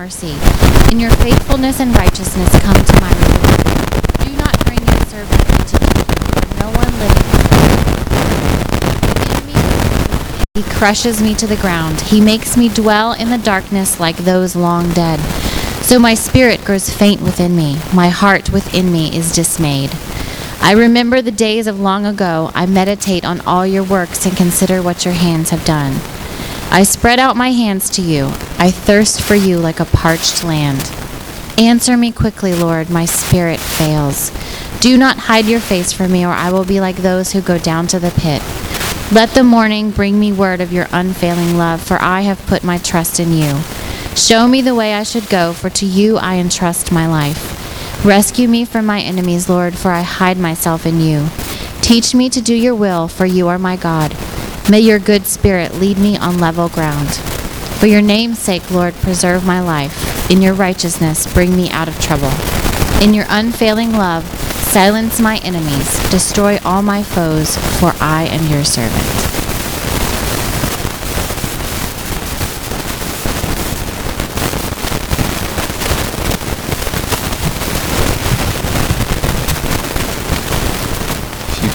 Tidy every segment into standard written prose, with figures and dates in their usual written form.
mercy. In your faithfulness and righteousness come to my reward. Do not bring your servant into danger, for no one living will harm me. He crushes me to the ground. He makes me dwell in the darkness like those long dead. So my spirit grows faint within me. My heart within me is dismayed. I remember the days of long ago. I meditate on all your works and consider what your hands have done. I spread out my hands to you. I thirst for you like a parched land. Answer me quickly, Lord. My spirit fails. Do not hide your face from me, or I will be like those who go down to the pit. Let the morning bring me word of your unfailing love, for I have put my trust in you. Show me the way I should go, for to you I entrust my life. Rescue me from my enemies, Lord, for I hide myself in you. Teach me to do your will, for you are my God. May your good spirit lead me on level ground. For your name's sake, Lord, preserve my life. In your righteousness, bring me out of trouble. In your unfailing love, silence my enemies. Destroy all my foes, for I am your servant.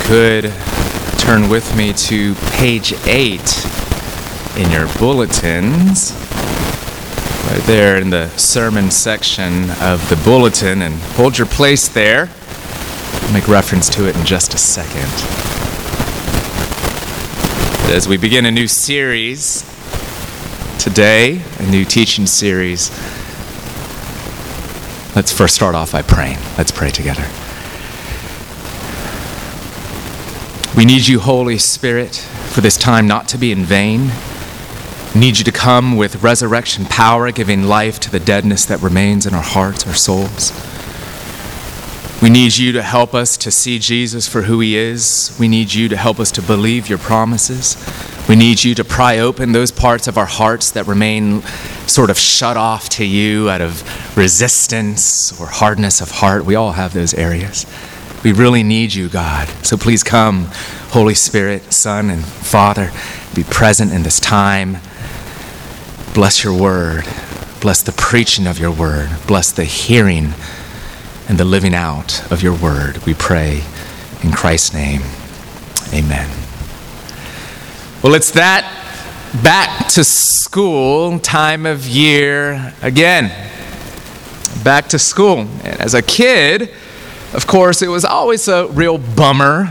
Could turn with me to page 8 in your bulletins, right there in the sermon section of the bulletin, and hold your place there. I'll make reference to it in just a second. But as we begin a new series today, a new teaching series, let's first start off by praying. Let's pray together. We need you, Holy Spirit, for this time not to be in vain. We need you to come with resurrection power, giving life to the deadness that remains in our hearts, our souls. We need you to help us to see Jesus for who he is. We need you to help us to believe your promises. We need you to pry open those parts of our hearts that remain sort of shut off to you out of resistance or hardness of heart. We all have those areas. We really need you, God. So please come, Holy Spirit, Son, and Father, be present in this time. Bless your word. Bless the preaching of your word. Bless the hearing and the living out of your word. We pray in Christ's name. Amen. Well, it's that back to school time of year again. Back to school. And as a kid, of course, it was always a real bummer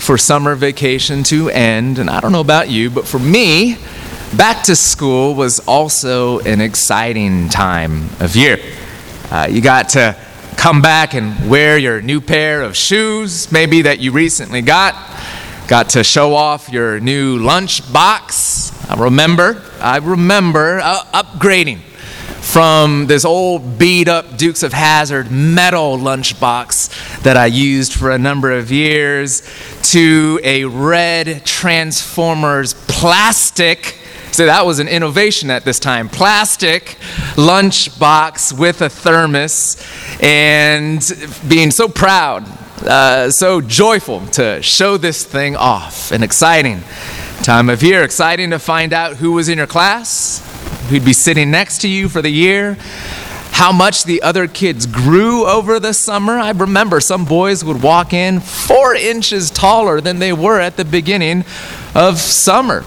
for summer vacation to end, and I don't know about you, but for me, back to school was also an exciting time of year. You got to come back and wear your new pair of shoes, maybe that you recently got to show off your new lunch box. I remember upgrading from this old beat-up Dukes of Hazzard metal lunchbox that I used for a number of years to a red Transformers plastic. So that was an innovation at this time. Plastic lunchbox with a thermos, and being so proud, so joyful to show this thing off. An exciting time of year. Exciting to find out who was in your class, who'd be sitting next to you for the year, how much the other kids grew over the summer. I remember some boys would walk in 4 inches taller than they were at the beginning of summer.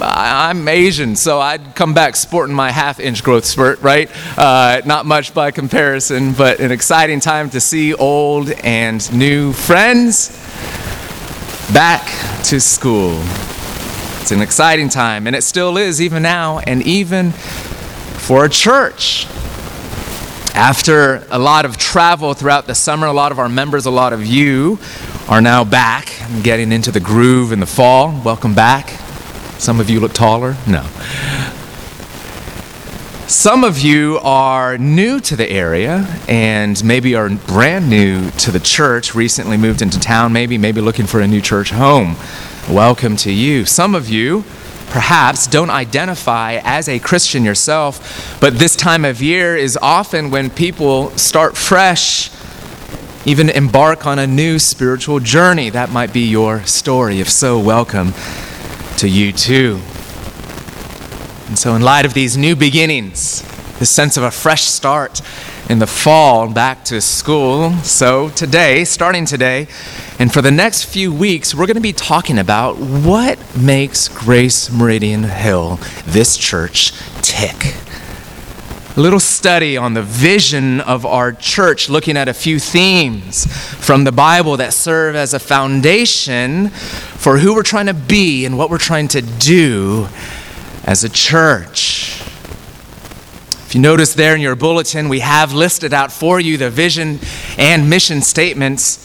I'm Asian, so I'd come back sporting my half-inch growth spurt, right? Not much by comparison, but an exciting time to see old and new friends. Back to school. It's an exciting time, and it still is even now, and even for a church. After a lot of travel throughout the summer, a lot of our members, a lot of you, are now back and getting into the groove in the fall. Welcome back. Some of you look taller. No. Some of you are new to the area and maybe are brand new to the church, recently moved into town, maybe looking for a new church home. Welcome to you. Some of you, perhaps, don't identify as a Christian yourself, but this time of year is often when people start fresh, even embark on a new spiritual journey. That might be your story. If so, welcome to you too. And so in light of these new beginnings, this sense of a fresh start in the fall and back to school. So today, starting today, and for the next few weeks, we're going to be talking about what makes Grace Meridian Hill, this church, tick. A little study on the vision of our church, looking at a few themes from the Bible that serve as a foundation for who we're trying to be and what we're trying to do as a church. If you notice there in your bulletin, we have listed out for you the vision and mission statements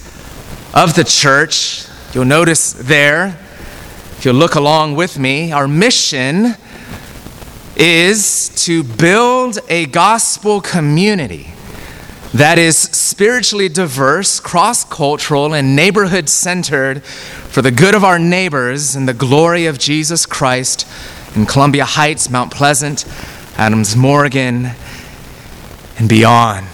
of the church. You'll notice there, if you'll look along with me, our mission is to build a gospel community that is spiritually diverse, cross-cultural, and neighborhood-centered for the good of our neighbors and the glory of Jesus Christ in Columbia Heights, Mount Pleasant, Adams Morgan, and beyond.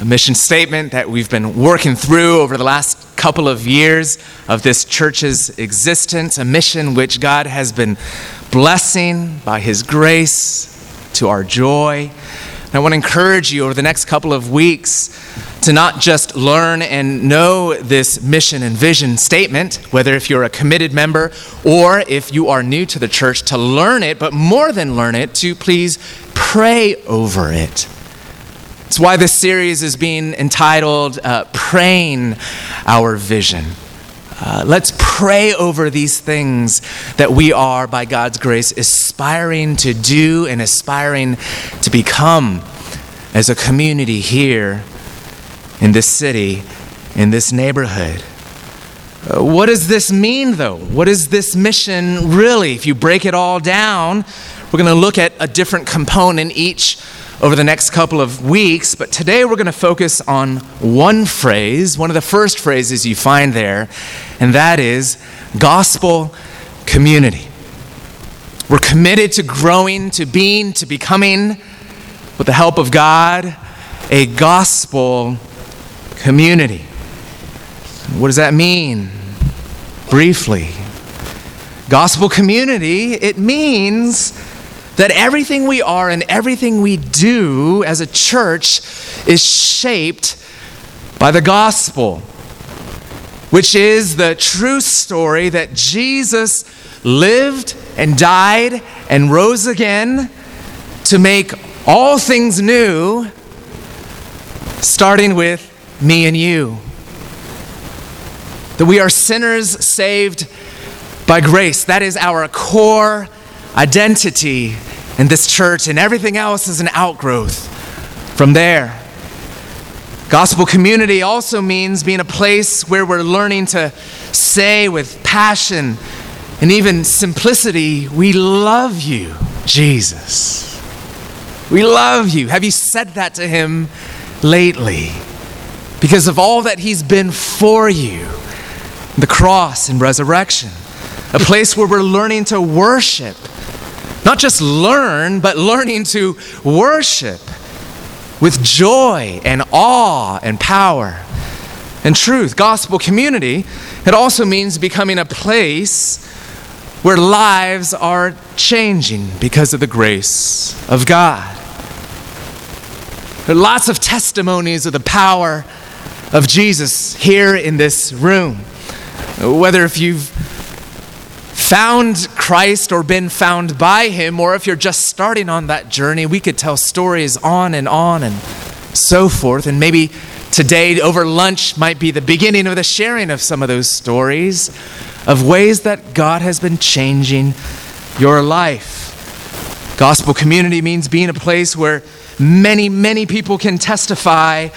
A mission statement that we've been working through over the last couple of years of this church's existence, a mission which God has been blessing by His grace to our joy. And I want to encourage you over the next couple of weeks to not just learn and know this mission and vision statement, whether if you're a committed member or if you are new to the church, to learn it, but more than learn it, to please pray over it. It's why this series is being entitled Praying Our Vision. Let's pray over these things that we are, by God's grace, aspiring to do and aspiring to become as a community here in this city, in this neighborhood. What does this mean, though? What is this mission really? If you break it all down, we're going to look at a different component each over the next couple of weeks, but today we're going to focus on one phrase, one of the first phrases you find there, and that is gospel community. We're committed to growing, to being, to becoming, with the help of God, a gospel community. What does that mean? Briefly, gospel community, it means that everything we are and everything we do as a church is shaped by the gospel, which is the true story that Jesus lived and died and rose again to make all things new, starting with me and you. That we are sinners saved by grace. That is our core identity in this church, and everything else is an outgrowth from there. Gospel community also means being a place where we're learning to say with passion and even simplicity, we love you, Jesus. We love you. Have you said that to Him lately? Because of all that He's been for you, the cross and resurrection. A place where we're learning to worship. Not just learn, but learning to worship with joy and awe and power and truth. Gospel community, it also means becoming a place where lives are changing because of the grace of God. There are lots of testimonies of the power of Jesus here in this room. Whether if you've found Christ or been found by Him, or if you're just starting on that journey, we could tell stories on and so forth. And maybe today over lunch might be the beginning of the sharing of some of those stories of ways that God has been changing your life. Gospel community means being a place where many, many people can testify,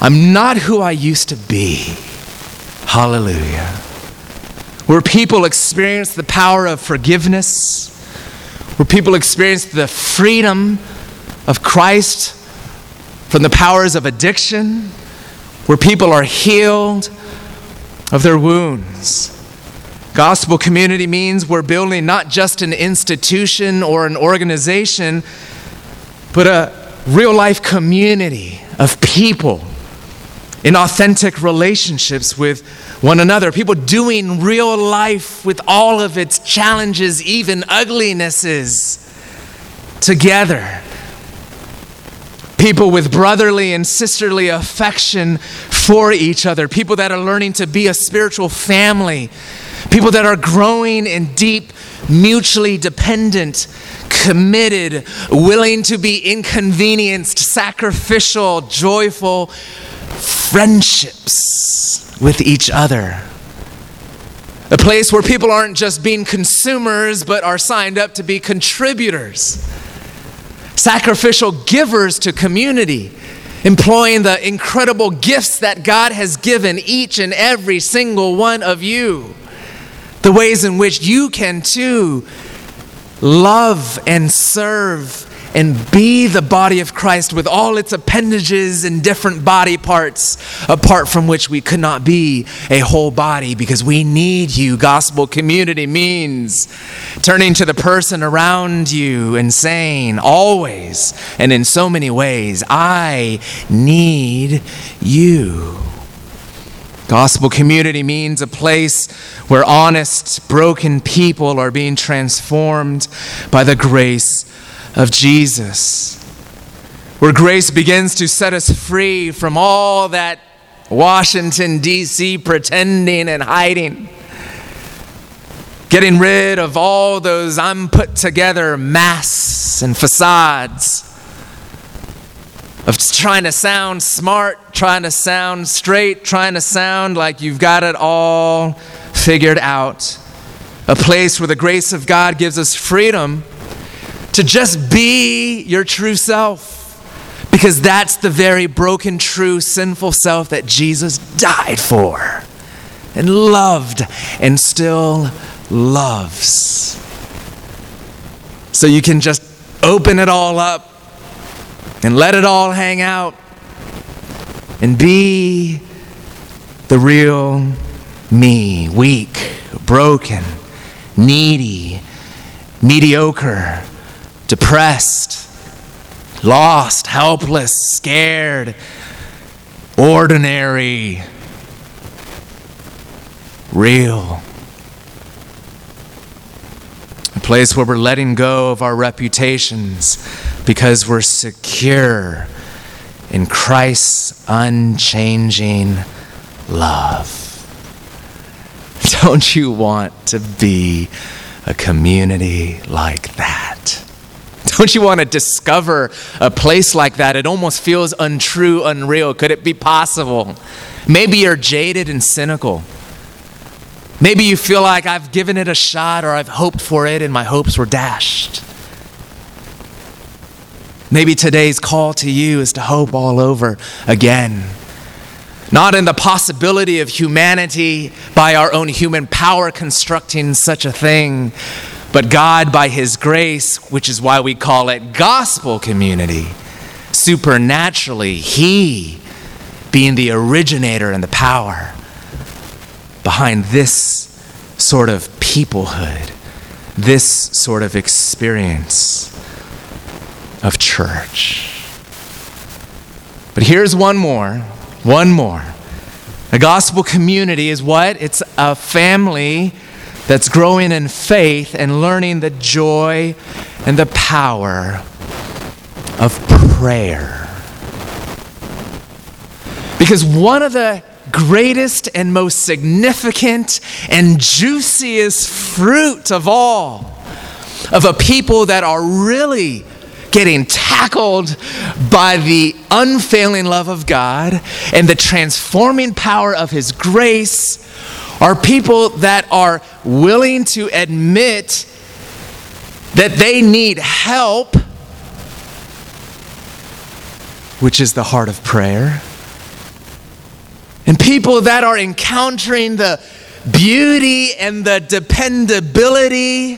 I'm not who I used to be. Hallelujah. Where people experience the power of forgiveness, where people experience the freedom of Christ from the powers of addiction, where people are healed of their wounds. Gospel community means we're building not just an institution or an organization, but a real-life community of people in authentic relationships with one another, people doing real life with all of its challenges, even uglinesses, together people with brotherly and sisterly affection for each other, people that are learning to be a spiritual family, people that are growing in deep, mutually dependent, committed, willing to be inconvenienced, sacrificial, joyful friendships with each other. A place where people aren't just being consumers, but are signed up to be contributors, sacrificial givers to community, employing the incredible gifts that God has given each and every single one of you. The ways in which you can too love and serve and be the body of Christ with all its appendages and different body parts, apart from which we could not be a whole body, because we need you. Gospel community means turning to the person around you and saying, always and in so many ways, I need you. Gospel community means a place where honest, broken people are being transformed by the grace of Jesus. Where grace begins to set us free from all that Washington, D.C. pretending and hiding. Getting rid of all those I'm put together masks and facades of trying to sound smart, trying to sound straight, trying to sound like you've got it all figured out. A place where the grace of God gives us freedom to just be your true self, because that's the very broken, true, sinful self that Jesus died for and loved and still loves. So you can just open it all up and let it all hang out and be the real me, weak, broken, needy, mediocre, depressed, lost, helpless, scared, ordinary, real. A place where we're letting go of our reputations because we're secure in Christ's unchanging love. Don't you want to be a community like that? Don't you want to discover a place like that? It almost feels untrue, unreal. Could it be possible? Maybe you're jaded and cynical. Maybe you feel like I've given it a shot, or I've hoped for it and my hopes were dashed. Maybe today's call to you is to hope all over again. Not in the possibility of humanity by our own human power constructing such a thing, but God by His grace, which is why we call it gospel community. Supernaturally, He being the originator and the power behind this sort of peoplehood, this sort of experience of church. But here's one more. A gospel community is what? It's a family that's growing in faith and learning the joy and the power of prayer. Because one of the greatest and most significant and juiciest fruit of all of a people that are really getting tackled by the unfailing love of God and the transforming power of His grace are people that are willing to admit that they need help, which is the heart of prayer. And people that are encountering the beauty and the dependability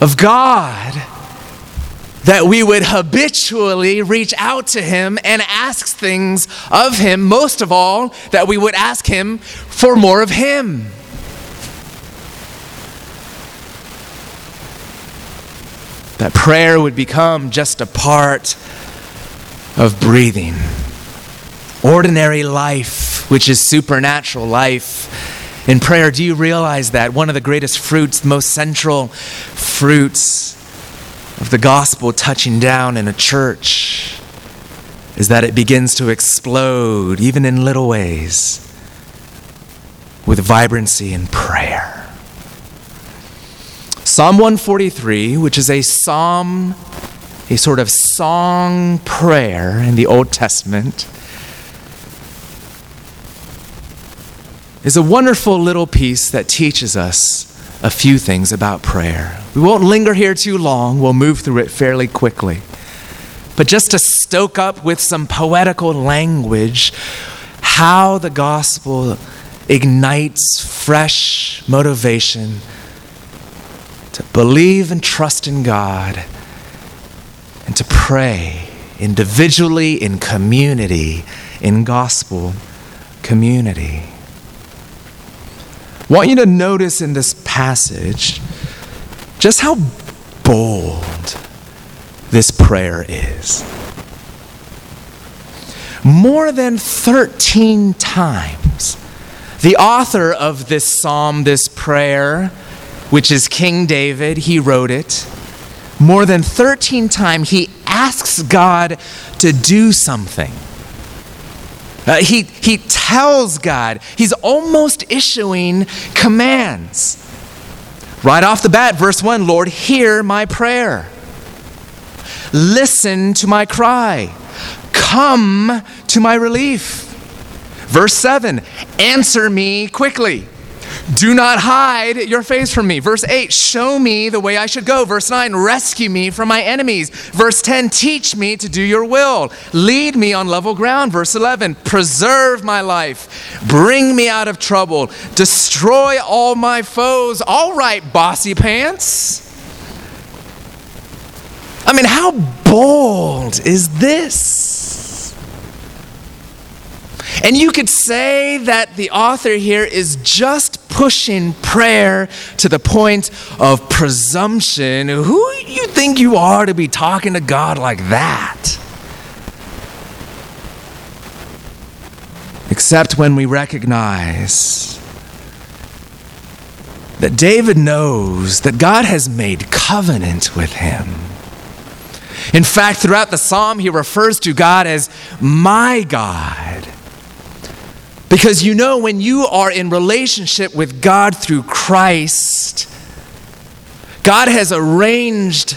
of God, that we would habitually reach out to Him and ask things of Him. Most of all, that we would ask Him for more of Him. That prayer would become just a part of breathing. Ordinary life, which is supernatural life. In prayer, do you realize that? One of the greatest fruits, most central fruits of the gospel touching down in a church is that it begins to explode, even in little ways, with vibrancy and prayer. Psalm 143, which is a psalm, a sort of song prayer in the Old Testament, is a wonderful little piece that teaches us a few things about prayer. We won't linger here too long. We'll move through it fairly quickly. But just to stoke up with some poetical language, how the gospel ignites fresh motivation to believe and trust in God and to pray individually, in community, in gospel community. I want you to notice in this passage just how bold this prayer is. More than 13 times, the author of this psalm, this prayer, which is King David, he wrote it. More than 13 times, he asks God to do something. He tells God. He's almost issuing commands. Right off the bat, verse 1, Lord, hear my prayer. Listen to my cry. Come to my relief. Verse 7, answer me quickly. Do not hide your face from me. Verse 8, show me the way I should go. Verse 9, rescue me from my enemies. Verse 10, teach me to do your will. Lead me on level ground. Verse 11, preserve my life. Bring me out of trouble. Destroy all my foes. All right, bossy pants. I mean, how bold is this? And you could say that the author here is just pushing prayer to the point of presumption. Who do you think you are to be talking to God like that? Except when we recognize that David knows that God has made covenant with him. In fact, throughout the psalm, he refers to God as my God. Because you know, when you are in relationship with God through Christ, God has arranged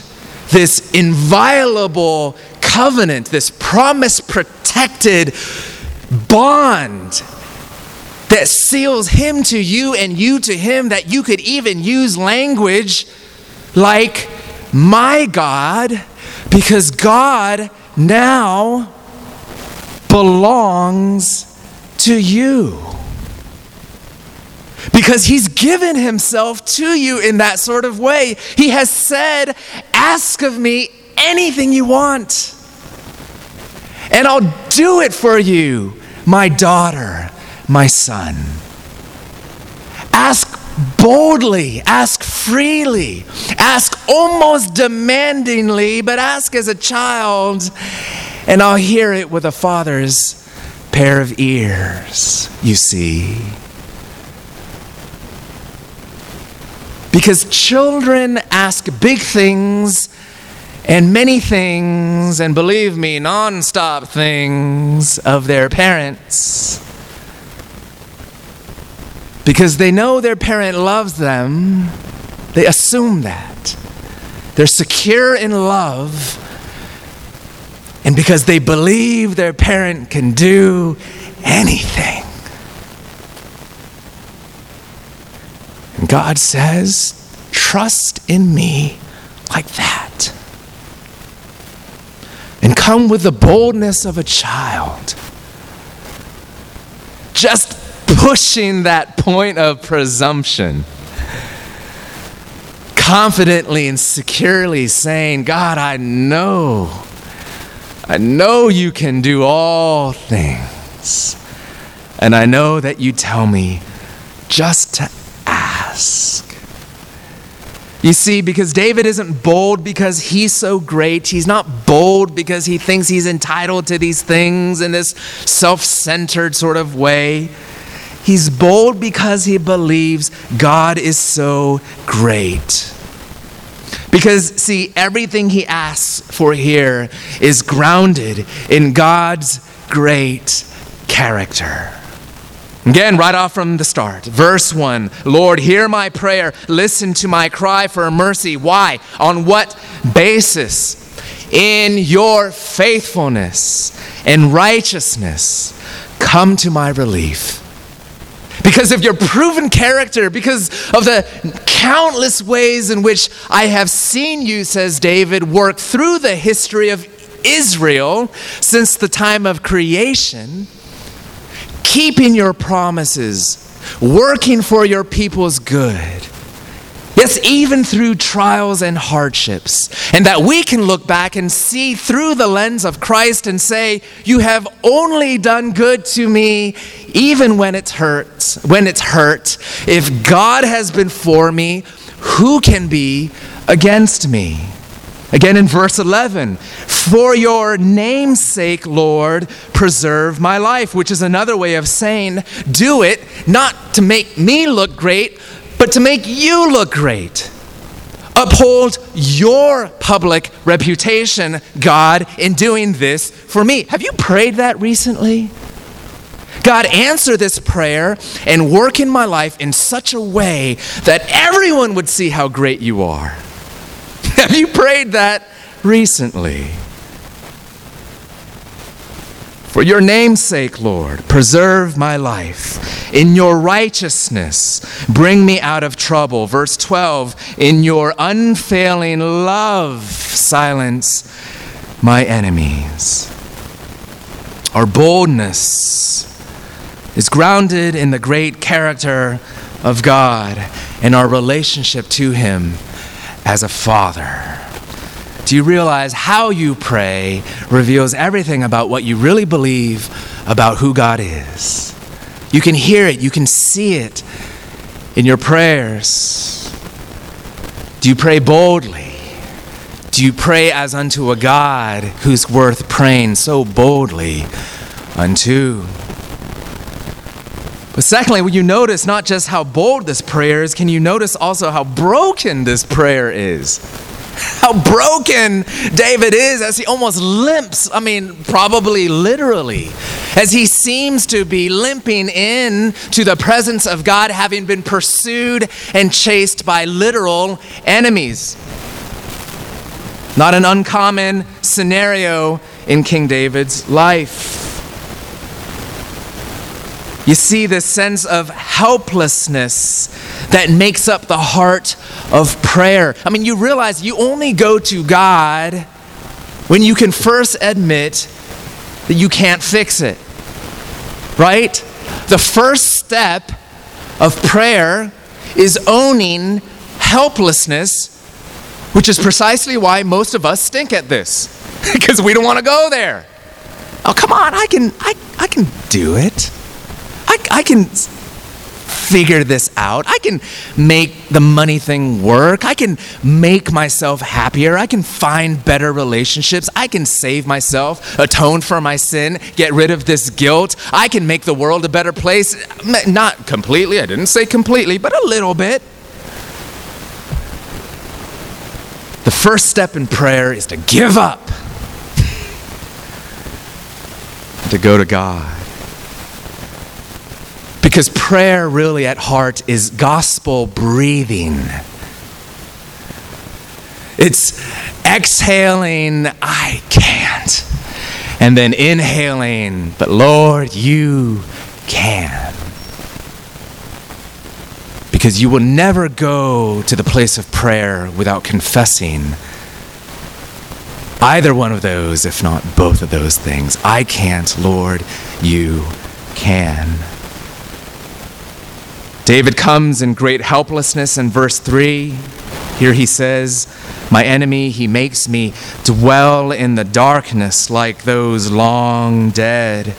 this inviolable covenant, this promise-protected bond that seals him to you and you to him, that you could even use language like my God, because God now belongs to you, because he's given himself to you in that sort of way. He has said, ask of me anything you want, and I'll do it for you, my daughter, my son. Ask boldly, ask freely, ask almost demandingly, but ask as a child, and I'll hear it with a father's pair of ears, you see. Because children ask big things and many things, and believe me, nonstop things of their parents. Because they know their parent loves them, they assume that. They're secure in love. And because they believe their parent can do anything. And God says, trust in me like that. And come with the boldness of a child. Just pushing that point of presumption. Confidently and securely saying, God, I know you can do all things, and I know that you tell me just to ask. You see, because David isn't bold because he's so great. He's not bold because he thinks he's entitled to these things in this self-centered sort of way. He's bold because he believes God is so great. Because, see, everything he asks for here is grounded in God's great character. Again, right off from the start. Verse 1, Lord, hear my prayer. Listen to my cry for mercy. Why? On what basis? In your faithfulness and righteousness, come to my relief. Because of your proven character, because of the countless ways in which I have seen you, says David, work through the history of Israel since the time of creation, keeping your promises, working for your people's good. Yes, even through trials and hardships. And that we can look back and see through the lens of Christ and say, you have only done good to me, even when it's hurt. If God has been for me, who can be against me? Again in verse 11, for your name's sake, Lord, preserve my life, which is another way of saying, do it not to make me look great, but to make you look great. Uphold your public reputation, God, in doing this for me. Have you prayed that recently? God, answer this prayer and work in my life in such a way that everyone would see how great you are. Have you prayed that recently? For your name's sake, Lord, preserve my life. In your righteousness, bring me out of trouble. Verse 12, in your unfailing love, silence my enemies. Our boldness is grounded in the great character of God and our relationship to Him as a Father. Do you realize how you pray reveals everything about what you really believe about who God is? You can hear it. You can see it in your prayers. Do you pray boldly? Do you pray as unto a God who's worth praying so boldly unto? But secondly, when you notice not just how bold this prayer is, can you notice also how broken this prayer is? How broken David is as he almost limps, probably literally, as he seems to be limping in to the presence of God, having been pursued and chased by literal enemies. Not an uncommon scenario in King David's life. You see this sense of helplessness that makes up the heart of prayer. You realize you only go to God when you can first admit that you can't fix it, right? The first step of prayer is owning helplessness, which is precisely why most of us stink at this, because we don't want to go there. Oh, come on, I can do it. I can figure this out. I can make the money thing work. I can make myself happier. I can find better relationships. I can save myself, atone for my sin, get rid of this guilt. I can make the world a better place. Not completely, I didn't say completely, but a little bit. The first step in prayer is to give up, to go to God. Because prayer really at heart is gospel breathing. It's exhaling, I can't, and then inhaling, but Lord, you can. Because you will never go to the place of prayer without confessing either one of those, if not both of those things. I can't, Lord, you can. David comes in great helplessness in verse 3. Here he says, my enemy, he makes me dwell in the darkness like those long dead.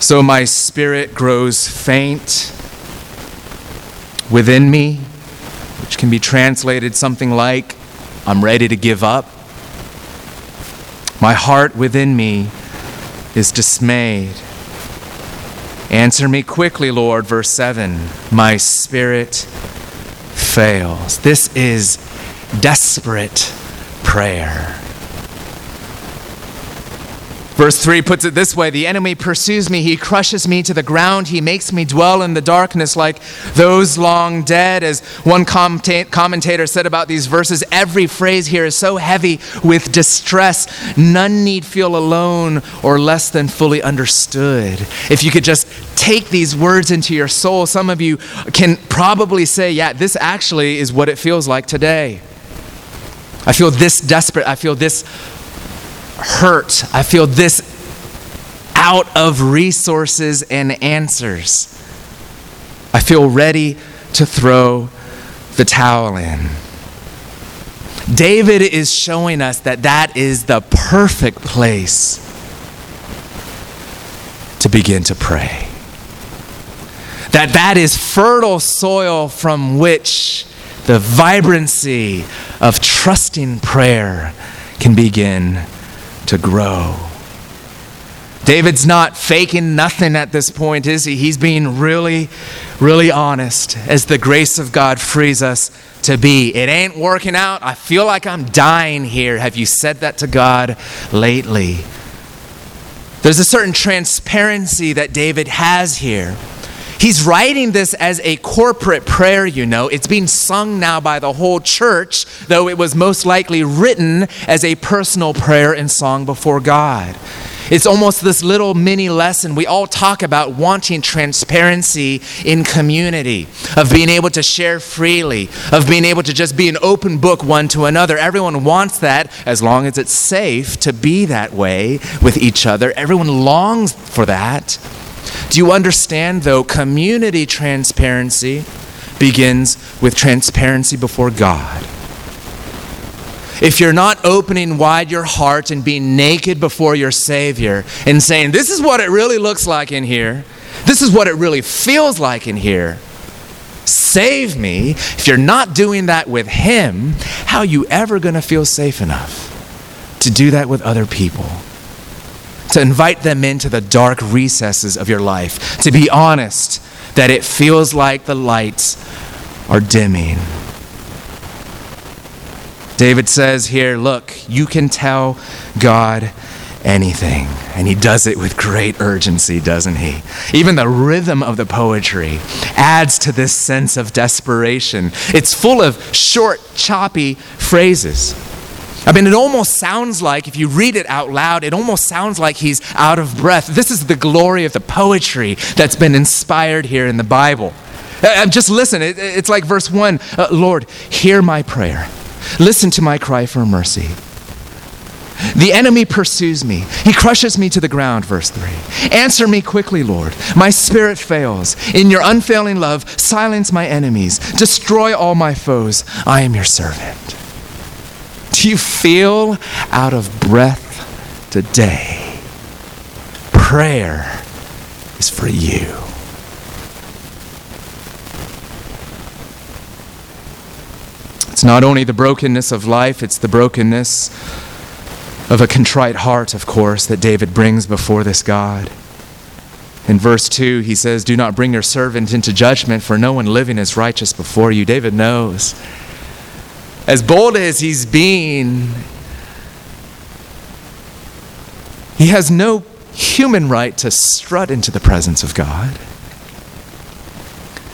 So my spirit grows faint within me, which can be translated something like, I'm ready to give up. My heart within me is dismayed. Answer me quickly, Lord, verse 7. My spirit fails. This is desperate prayer. Verse 3 puts it this way: the enemy pursues me, he crushes me to the ground, he makes me dwell in the darkness like those long dead. As one commentator said about these verses, every phrase here is so heavy with distress, none need feel alone or less than fully understood. If you could just take these words into your soul, some of you can probably say, yeah, this actually is what it feels like today. I feel this desperate, I feel this hurt, I feel this out of resources and answers. I feel ready to throw the towel in. David is showing us that that is the perfect place to begin to pray. That is fertile soil from which the vibrancy of trusting prayer can begin to grow. David's not faking nothing at this point, is he? He's being really, really honest as the grace of God frees us to be. It ain't working out. I feel like I'm dying here. Have you said that to God lately? There's a certain transparency that David has here. He's writing this as a corporate prayer, you know. It's being sung now by the whole church, though it was most likely written as a personal prayer and song before God. It's almost this little mini lesson. We all talk about wanting transparency in community, of being able to share freely, of being able to just be an open book one to another. Everyone wants that as long as it's safe to be that way with each other. Everyone longs for that. Do you understand, though, community transparency begins with transparency before God. If you're not opening wide your heart and being naked before your Savior and saying, this is what it really looks like in here, this is what it really feels like in here, save me, if you're not doing that with Him, how are you ever going to feel safe enough to do that with other people? To invite them into the dark recesses of your life, to be honest that it feels like the lights are dimming. David says here, look, you can tell God anything. And he does it with great urgency, doesn't he? Even the rhythm of the poetry adds to this sense of desperation. It's full of short, choppy phrases. I mean, it almost sounds like, if you read it out loud, it almost sounds like he's out of breath. This is the glory of the poetry that's been inspired here in the Bible. Just listen. It's like verse 1. Lord, hear my prayer. Listen to my cry for mercy. The enemy pursues me. He crushes me to the ground, verse 3. Answer me quickly, Lord. My spirit fails. In your unfailing love, silence my enemies. Destroy all my foes. I am your servant. Do you feel out of breath today? Prayer is for you. It's not only the brokenness of life, it's the brokenness of a contrite heart, of course, that David brings before this God. In verse 2, he says, do not bring your servant into judgment, for no one living is righteous before you. David knows. As bold as he's being, he has no human right to strut into the presence of God.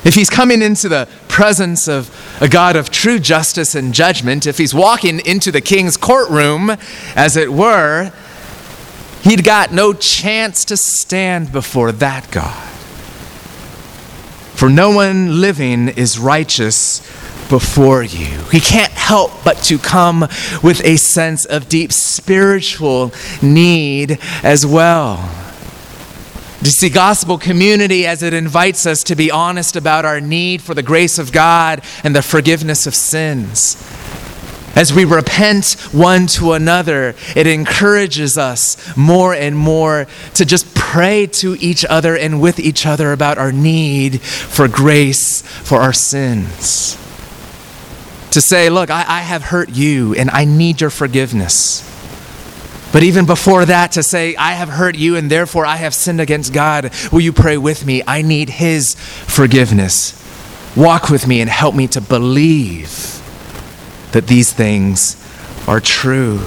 If he's coming into the presence of a God of true justice and judgment, if he's walking into the king's courtroom, as it were, he'd got no chance to stand before that God. For no one living is righteous before you. He can't help but to come with a sense of deep spiritual need as well. You see, gospel community, as it invites us to be honest about our need for the grace of God and the forgiveness of sins. As we repent one to another, it encourages us more and more to just pray to each other and with each other about our need for grace for our sins. To say, look, I have hurt you and I need your forgiveness. But even before that, to say, I have hurt you and therefore I have sinned against God. Will you pray with me? I need His forgiveness. Walk with me and help me to believe that these things are true.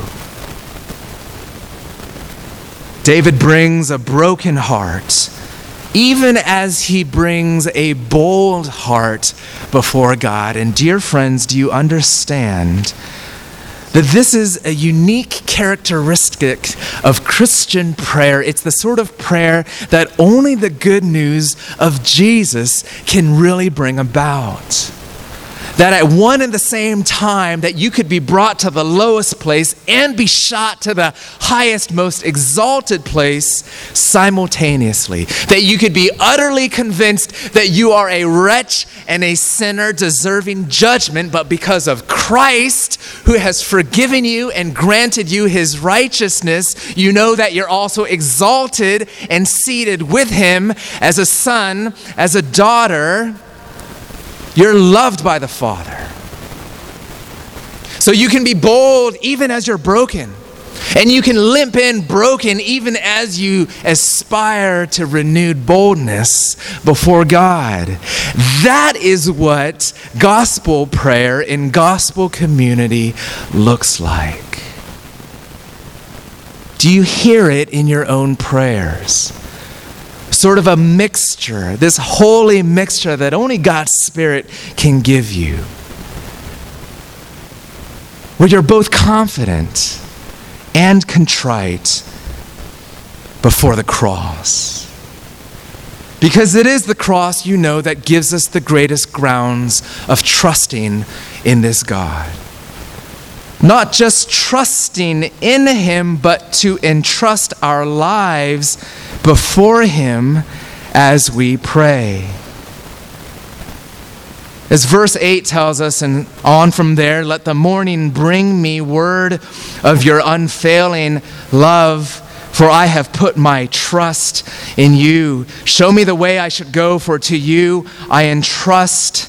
David brings a broken heart, even as he brings a bold heart before God. And dear friends, do you understand that this is a unique characteristic of Christian prayer? It's the sort of prayer that only the good news of Jesus can really bring about. That at one and the same time that you could be brought to the lowest place and be shot to the highest, most exalted place simultaneously. That you could be utterly convinced that you are a wretch and a sinner deserving judgment, but because of Christ, who has forgiven you and granted you his righteousness, you know that you're also exalted and seated with him as a son, as a daughter. You're loved by the Father. So you can be bold even as you're broken. And you can limp in broken even as you aspire to renewed boldness before God. That is what gospel prayer in gospel community looks like. Do you hear it in your own prayers? Sort of a mixture, this holy mixture that only God's Spirit can give you, where you're both confident and contrite before the cross. Because it is the cross, you know, that gives us the greatest grounds of trusting in this God. Not just trusting in him, but to entrust our lives before him as we pray. As verse 8 tells us, and on from there, let the morning bring me word of your unfailing love, for I have put my trust in you. Show me the way I should go, for to you I entrust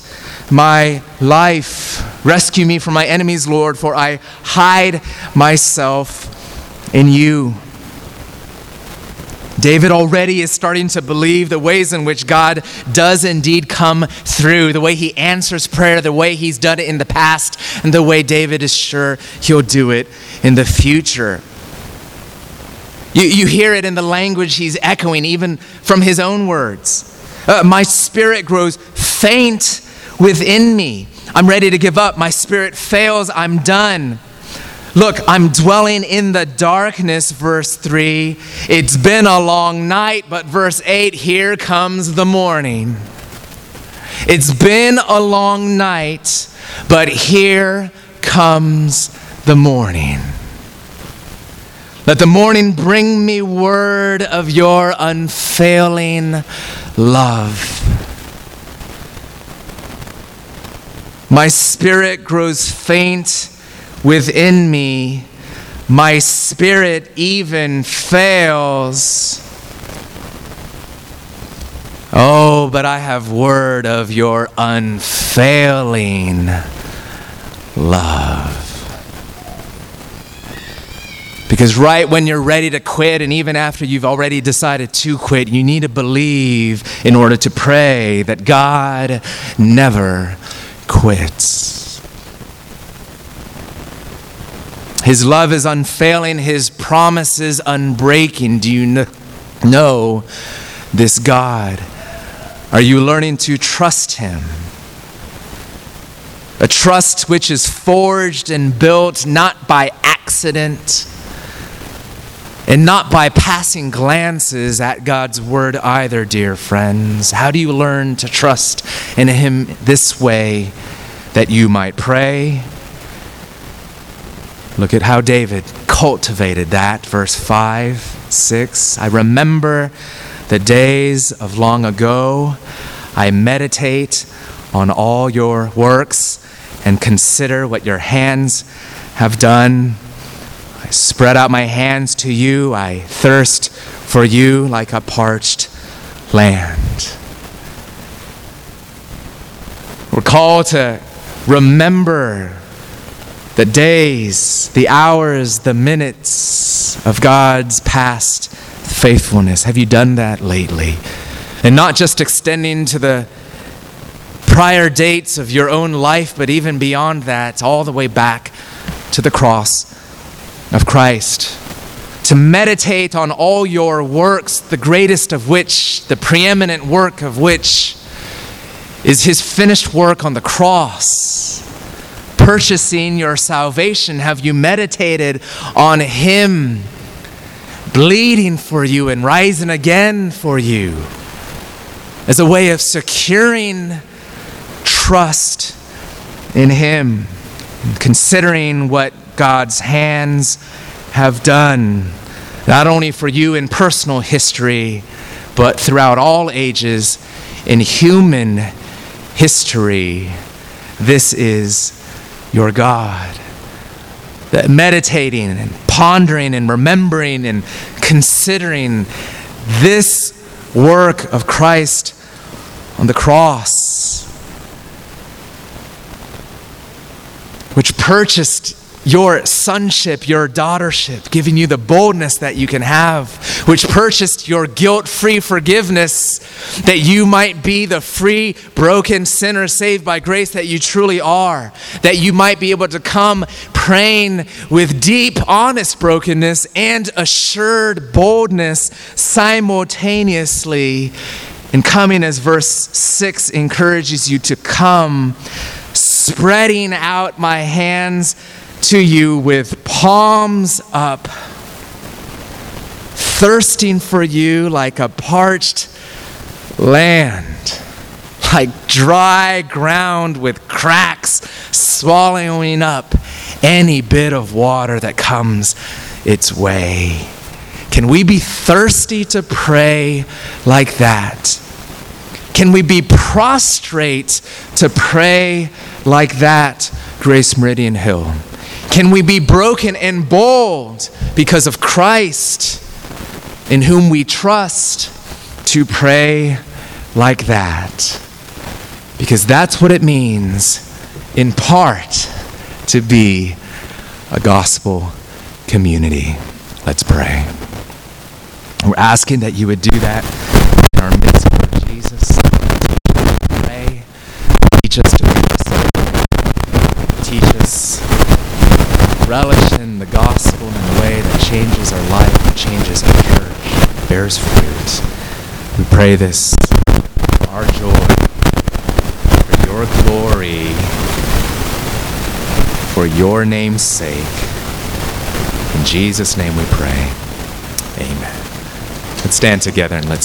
my life. Rescue me from my enemies, Lord, for I hide myself in you. David already is starting to believe the ways in which God does indeed come through, the way he answers prayer, the way he's done it in the past, and the way David is sure he'll do it in the future. You hear it in the language he's echoing, even from his own words. My spirit grows faint within me. I'm ready to give up. My spirit fails. I'm done. Look, I'm dwelling in the darkness, verse 3. It's been a long night, but verse 8, here comes the morning. It's been a long night, but here comes the morning. Let the morning bring me word of your unfailing love. My spirit grows faint within me. My spirit even fails. Oh, but I have word of your unfailing love. Because right when you're ready to quit, and even after you've already decided to quit, you need to believe in order to pray that God never quits. His love is unfailing, his promises unbreaking. Do you know this God? Are you learning to trust him? A trust which is forged and built not by accident and not by passing glances at God's word either, dear friends. How do you learn to trust in him this way that you might pray? Look at how David cultivated that. Verse 5, 6. I remember the days of long ago. I meditate on all your works and consider what your hands have done. Spread out my hands to you. I thirst for you like a parched land. We're called to remember the days, the hours, the minutes of God's past faithfulness. Have you done that lately? And not just extending to the prior dates of your own life, but even beyond that, all the way back to the cross of Christ. To meditate on all your works, the greatest of which, the preeminent work of which, is his finished work on the cross, purchasing your salvation. Have you meditated on him bleeding for you and rising again for you as a way of securing trust in him, considering what God's hands have done, not only for you in personal history, but throughout all ages in human history? This is your God. That meditating and pondering and remembering and considering this work of Christ on the cross, which purchased your sonship, your daughtership, giving you the boldness that you can have, which purchased your guilt-free forgiveness, that you might be the free, broken sinner saved by grace that you truly are, that you might be able to come praying with deep, honest brokenness and assured boldness simultaneously, and coming as verse 6 encourages you to come, spreading out my hands to you with palms up, thirsting for you like a parched land, like dry ground with cracks, swallowing up any bit of water that comes its way. Can we be thirsty to pray like that? Can we be prostrate to pray like that, Grace Meridian Hill? Can we be broken and bold because of Christ, in whom we trust, to pray like that? Because that's what it means, in part, to be a gospel community. Let's pray. We're asking that you would do that in our midst, Lord Jesus. Pray. Teach us to trust. Teach us relish in the gospel in a way that changes our life, that changes our church, bears fruit. We pray this for our joy, for your glory, for your name's sake. In Jesus' name we pray. Amen. Let's stand together and let's